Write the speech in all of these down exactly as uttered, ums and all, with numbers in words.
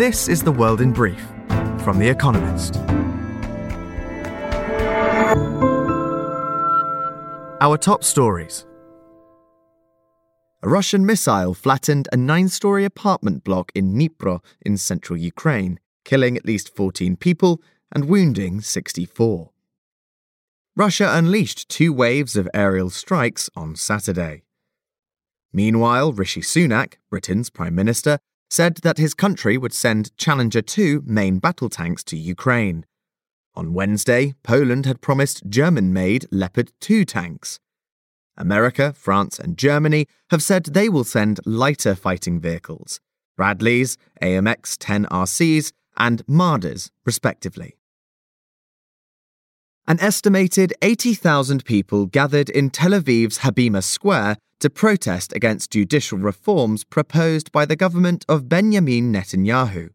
This is The World in Brief from The Economist. Our top stories. A Russian missile flattened a nine-storey apartment block in Dnipro in central Ukraine, killing at least fourteen people and wounding sixty-four. Russia unleashed two waves of aerial strikes on Saturday. Meanwhile, Rishi Sunak, Britain's Prime Minister, said that his country would send Challenger two main battle tanks to Ukraine. On Wednesday, Poland had promised German-made Leopard two tanks. America, France and Germany have said they will send lighter fighting vehicles, Bradleys, A M X ten R Cs and Marders, respectively. An estimated eighty thousand people gathered in Tel Aviv's Habima Square to protest against judicial reforms proposed by the government of Benjamin Netanyahu,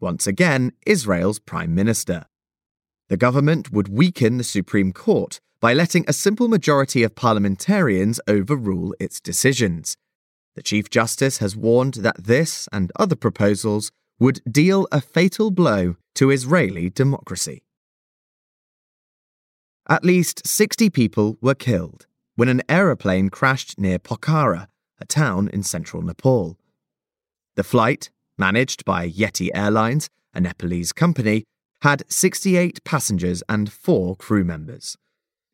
once again Israel's prime minister. The government would weaken the Supreme Court by letting a simple majority of parliamentarians overrule its decisions. The Chief Justice has warned that this and other proposals would deal a fatal blow to Israeli democracy. At least sixty people were killed when an aeroplane crashed near Pokhara, a town in central Nepal. The flight, managed by Yeti Airlines, a Nepalese company, had sixty-eight passengers and four crew members.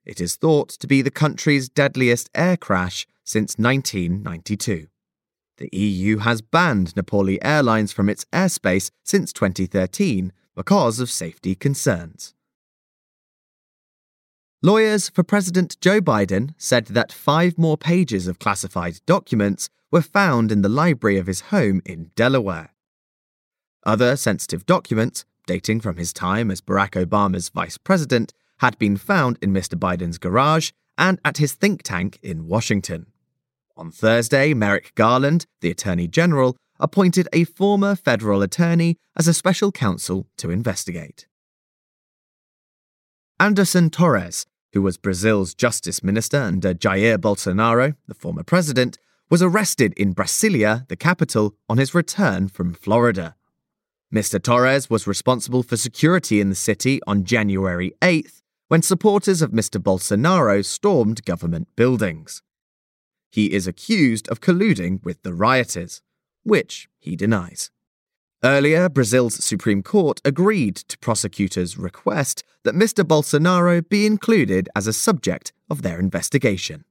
It is thought to be the country's deadliest air crash since nineteen ninety-two. The E U has banned Nepali airlines from its airspace since twenty thirteen because of safety concerns. Lawyers for President Joe Biden said that five more pages of classified documents were found in the library of his home in Delaware. Other sensitive documents, dating from his time as Barack Obama's vice president, had been found in Mister Biden's garage and at his think tank in Washington. On Thursday, Merrick Garland, the Attorney General, appointed a former federal attorney as a special counsel to investigate. Anderson Torres, who was Brazil's justice minister under Jair Bolsonaro, the former president, was arrested in Brasilia, the capital, on his return from Florida. Mister Torres was responsible for security in the city on January eighth, when supporters of Mister Bolsonaro stormed government buildings. He is accused of colluding with the rioters, which he denies. Earlier, Brazil's Supreme Court agreed to prosecutors' request that Mister Bolsonaro be included as a subject of their investigation.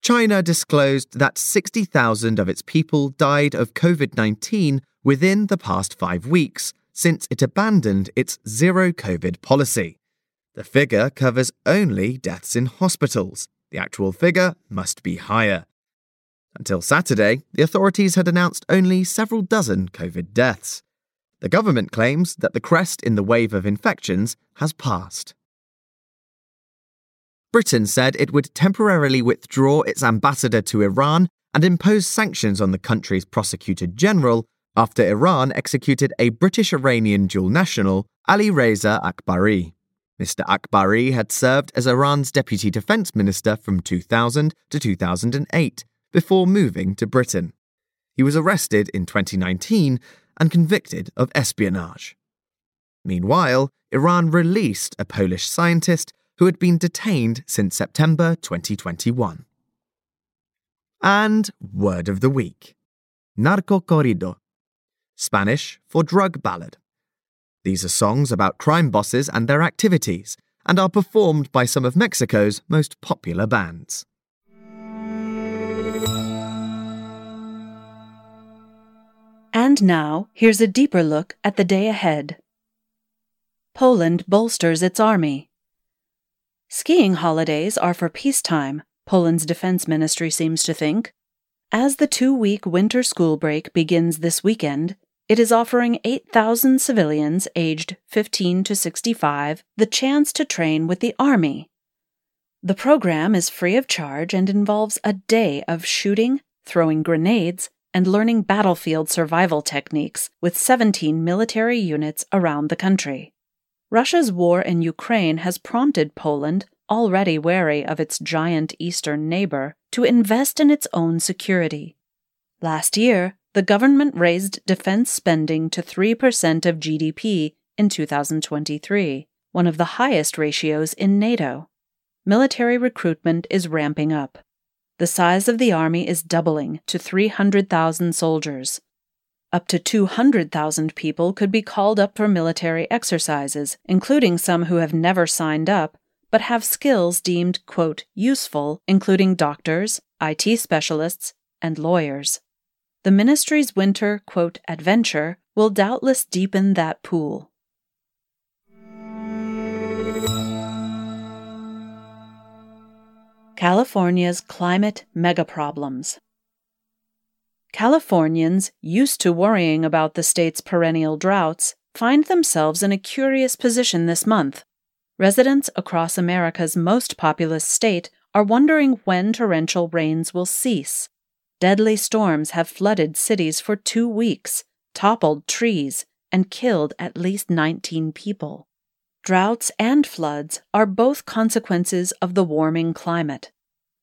China disclosed that sixty thousand of its people died of COVID nineteen within the past five weeks, since it abandoned its zero-COVID policy. The figure covers only deaths in hospitals. The actual figure must be higher. Until Saturday, the authorities had announced only several dozen COVID deaths. The government claims that the crest in the wave of infections has passed. Britain said it would temporarily withdraw its ambassador to Iran and impose sanctions on the country's prosecutor general after Iran executed a British-Iranian dual national, Ali Reza Akbari. Mister Akbari had served as Iran's deputy defense minister from two thousand to two thousand eight, before moving to Britain. He was arrested in twenty nineteen and convicted of espionage. Meanwhile, Iran released a Polish scientist who had been detained since September twenty twenty-one. And word of the week: Narco Corrido, Spanish for drug ballad. These are songs about crime bosses and their activities, and are performed by some of Mexico's most popular bands. And now, here's a deeper look at the day ahead. Poland bolsters its army. Skiing holidays are for peacetime, Poland's defense ministry seems to think. As the two-week winter school break begins this weekend, it is offering eight thousand civilians aged fifteen to sixty-five the chance to train with the army. The program is free of charge and involves a day of shooting, throwing grenades, and learning battlefield survival techniques with seventeen military units around the country. Russia's war in Ukraine has prompted Poland, already wary of its giant eastern neighbor, to invest in its own security. Last year, the government raised defense spending to three percent of G D P in two thousand twenty-three, one of the highest ratios in NATO. Military recruitment is ramping up. The size of the army is doubling to three hundred thousand soldiers. Up to two hundred thousand people could be called up for military exercises, including some who have never signed up, but have skills deemed, quote, useful, including doctors, I T specialists, and lawyers. The ministry's winter, quote, adventure will doubtless deepen that pool. California's climate megaproblems. Californians, used to worrying about the state's perennial droughts, find themselves in a curious position this month. Residents across America's most populous state are wondering when torrential rains will cease. Deadly storms have flooded cities for two weeks, toppled trees, and killed at least nineteen people. Droughts and floods are both consequences of the warming climate.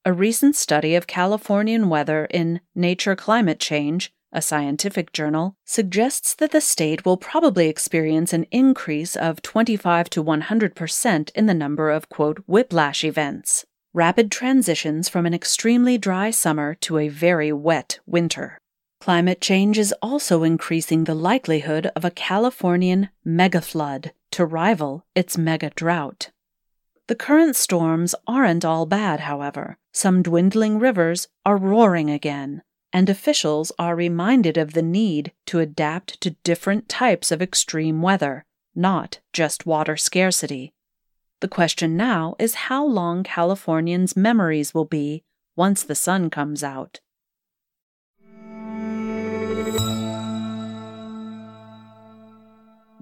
A recent study of Californian weather in Nature Climate Change, a scientific journal, suggests that the state will probably experience an increase of twenty-five to one hundred percent in the number of, quote, whiplash events. Rapid transitions from an extremely dry summer to a very wet winter. Climate change is also increasing the likelihood of a Californian megaflood to rival its mega drought. The current storms aren't all bad, however. Some dwindling rivers are roaring again, and officials are reminded of the need to adapt to different types of extreme weather, not just water scarcity. The question now is how long Californians' memories will be once the sun comes out.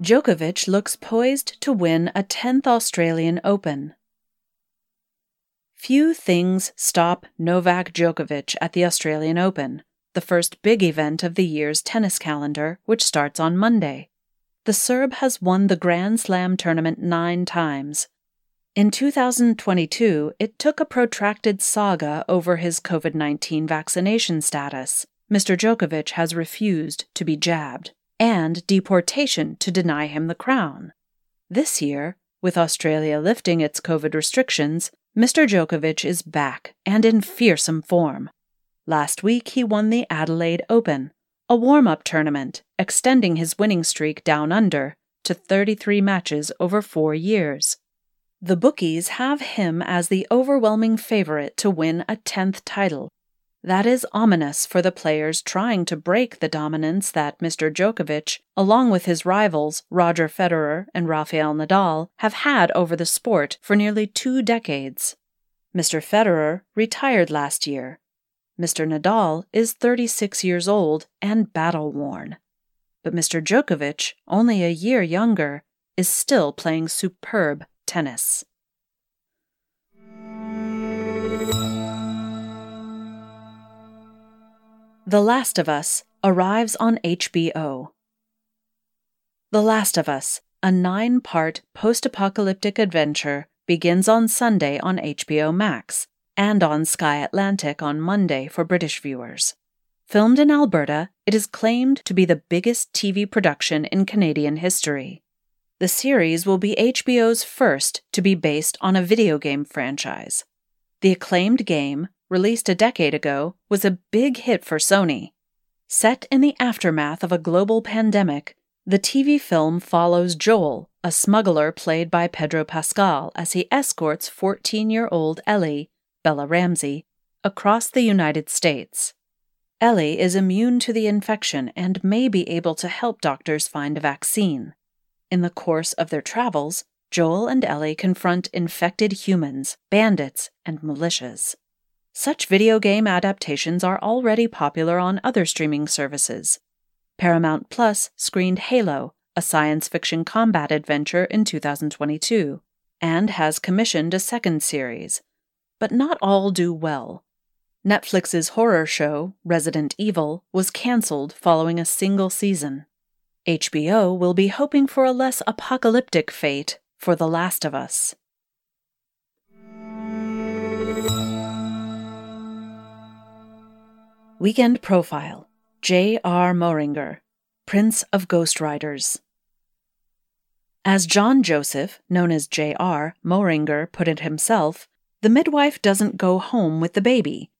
Djokovic looks poised to win a tenth Australian Open. Few things stop Novak Djokovic at the Australian Open, the first big event of the year's tennis calendar, which starts on Monday. The Serb has won the Grand Slam tournament nine times. In two thousand twenty-two, it took a protracted saga over his covid nineteen vaccination status. Mister Djokovic has refused to be jabbed, and deportation to deny him the crown. This year, with Australia lifting its COVID restrictions, Mister Djokovic is back and in fearsome form. Last week he won the Adelaide Open, a warm-up tournament, extending his winning streak down under to thirty-three matches over four years. The bookies have him as the overwhelming favourite to win a tenth title. That is ominous for the players trying to break the dominance that Mister Djokovic, along with his rivals Roger Federer and Rafael Nadal, have had over the sport for nearly two decades. Mister Federer retired last year. Mister Nadal is thirty-six years old and battle-worn. But Mister Djokovic, only a year younger, is still playing superb tennis. The Last of Us arrives on H B O. The Last of Us, a nine-part post-apocalyptic adventure, begins on Sunday on H B O Max and on Sky Atlantic on Monday for British viewers. Filmed in Alberta, it is claimed to be the biggest T V production in Canadian history. The series will be H B O's first to be based on a video game franchise. The acclaimed game, released a decade ago, was a big hit for Sony. Set in the aftermath of a global pandemic, the T V film follows Joel, a smuggler played by Pedro Pascal, as he escorts fourteen-year-old Ellie, Bella Ramsey, across the United States. Ellie is immune to the infection and may be able to help doctors find a vaccine. In the course of their travels, Joel and Ellie confront infected humans, bandits, and militias. Such video game adaptations are already popular on other streaming services. Paramount Plus screened Halo, a science fiction combat adventure, in two thousand twenty-two, and has commissioned a second series. But not all do well. Netflix's horror show, Resident Evil, was cancelled following a single season. H B O will be hoping for a less apocalyptic fate for The Last of Us. Weekend Profile, J R Moehringer, Prince of Ghostwriters. As John Joseph, known as J R Moehringer, put it himself, the midwife doesn't go home with the baby.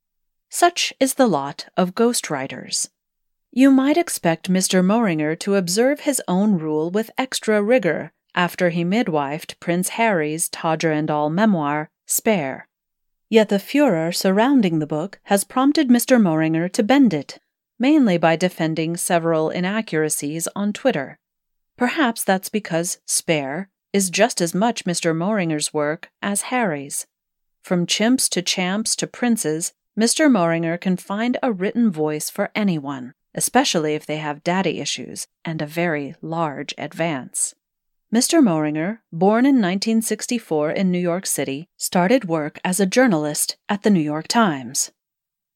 Such is the lot of ghostwriters. You might expect Mister Moehringer to observe his own rule with extra rigor after he midwifed Prince Harry's Todger and All memoir, Spare. Yet the furor surrounding the book has prompted Mister Moehringer to bend it, mainly by defending several inaccuracies on Twitter. Perhaps that's because Spare is just as much Mister Moehringer's work as Harry's. From chimps to champs to princes, Mister Moehringer can find a written voice for anyone, especially if they have daddy issues and a very large advance. Mister Moehringer, born in nineteen sixty-four in New York City, started work as a journalist at the New York Times.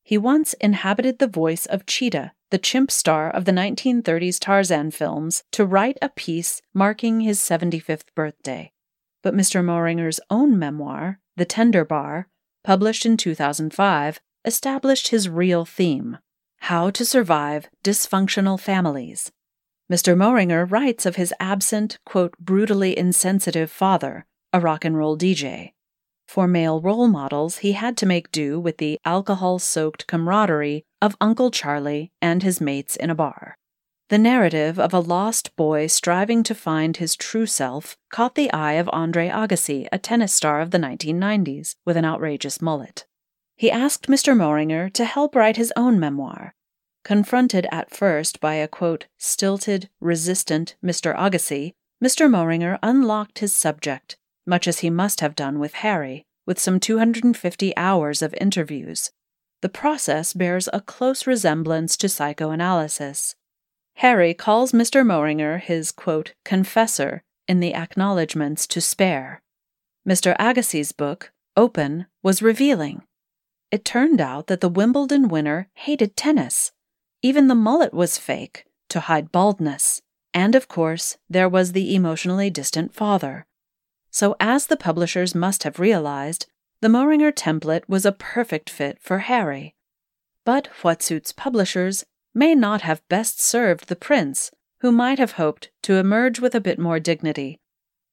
He once inhabited the voice of Cheetah, the chimp star of the nineteen thirties Tarzan films, to write a piece marking his seventy-fifth birthday. But Mister Moehringer's own memoir, The Tender Bar, published in two thousand five, established his real theme, How to Survive Dysfunctional Families. Mister Moehringer writes of his absent, quote, brutally insensitive father, a rock and roll D J. For male role models, he had to make do with the alcohol-soaked camaraderie of Uncle Charlie and his mates in a bar. The narrative of a lost boy striving to find his true self caught the eye of Andre Agassi, a tennis star of the nineteen nineties, with an outrageous mullet. He asked Mister Moehringer to help write his own memoir. Confronted at first by a, quote, stilted, resistant Mister Agassi, Mister Moehringer unlocked his subject, much as he must have done with Harry, with some two hundred fifty hours of interviews. The process bears a close resemblance to psychoanalysis. Harry calls Mister Moehringer his, quote, confessor in the acknowledgments to Spare. Mister Agassi's book, Open, was revealing. It turned out that the Wimbledon winner hated tennis. Even the mullet was fake, to hide baldness. And, of course, there was the emotionally distant father. So, as the publishers must have realized, the Moehringer template was a perfect fit for Harry. But what suits publishers may not have best served the prince, who might have hoped to emerge with a bit more dignity.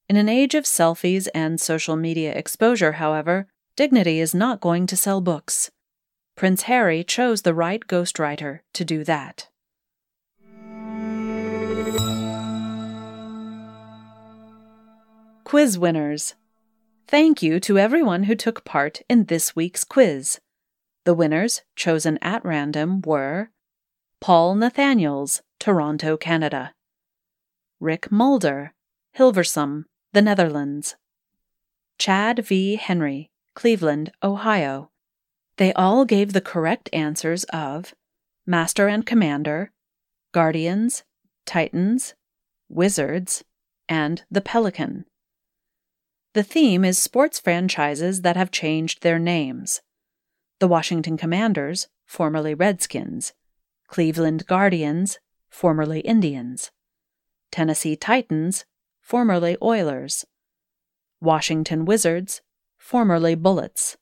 In an age of selfies and social media exposure, however, dignity is not going to sell books. Prince Harry chose the right ghostwriter to do that. Quiz winners. Thank you to everyone who took part in this week's quiz. The winners, chosen at random, were Paul Nathaniels, Toronto, Canada; Rick Mulder, Hilversum, the Netherlands; Chad V. Henry, Cleveland, Ohio. They all gave the correct answers of Master and Commander, Guardians, Titans, Wizards, and The Pelican. The theme is sports franchises that have changed their names. The Washington Commanders, formerly Redskins; Cleveland Guardians, formerly Indians; Tennessee Titans, formerly Oilers; Washington Wizards, formerly Bullets;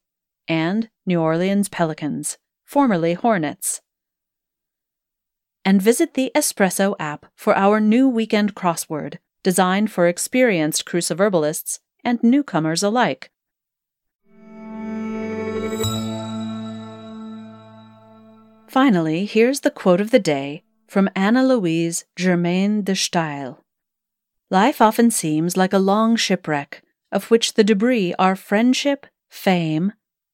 and New Orleans Pelicans, formerly Hornets. And visit the Espresso app for our new weekend crossword, designed for experienced cruciverbalists and newcomers alike. Finally, here's the quote of the day from Anna-Louise Germain de Stael. Life often seems like a long shipwreck, of which the debris are friendship, fame,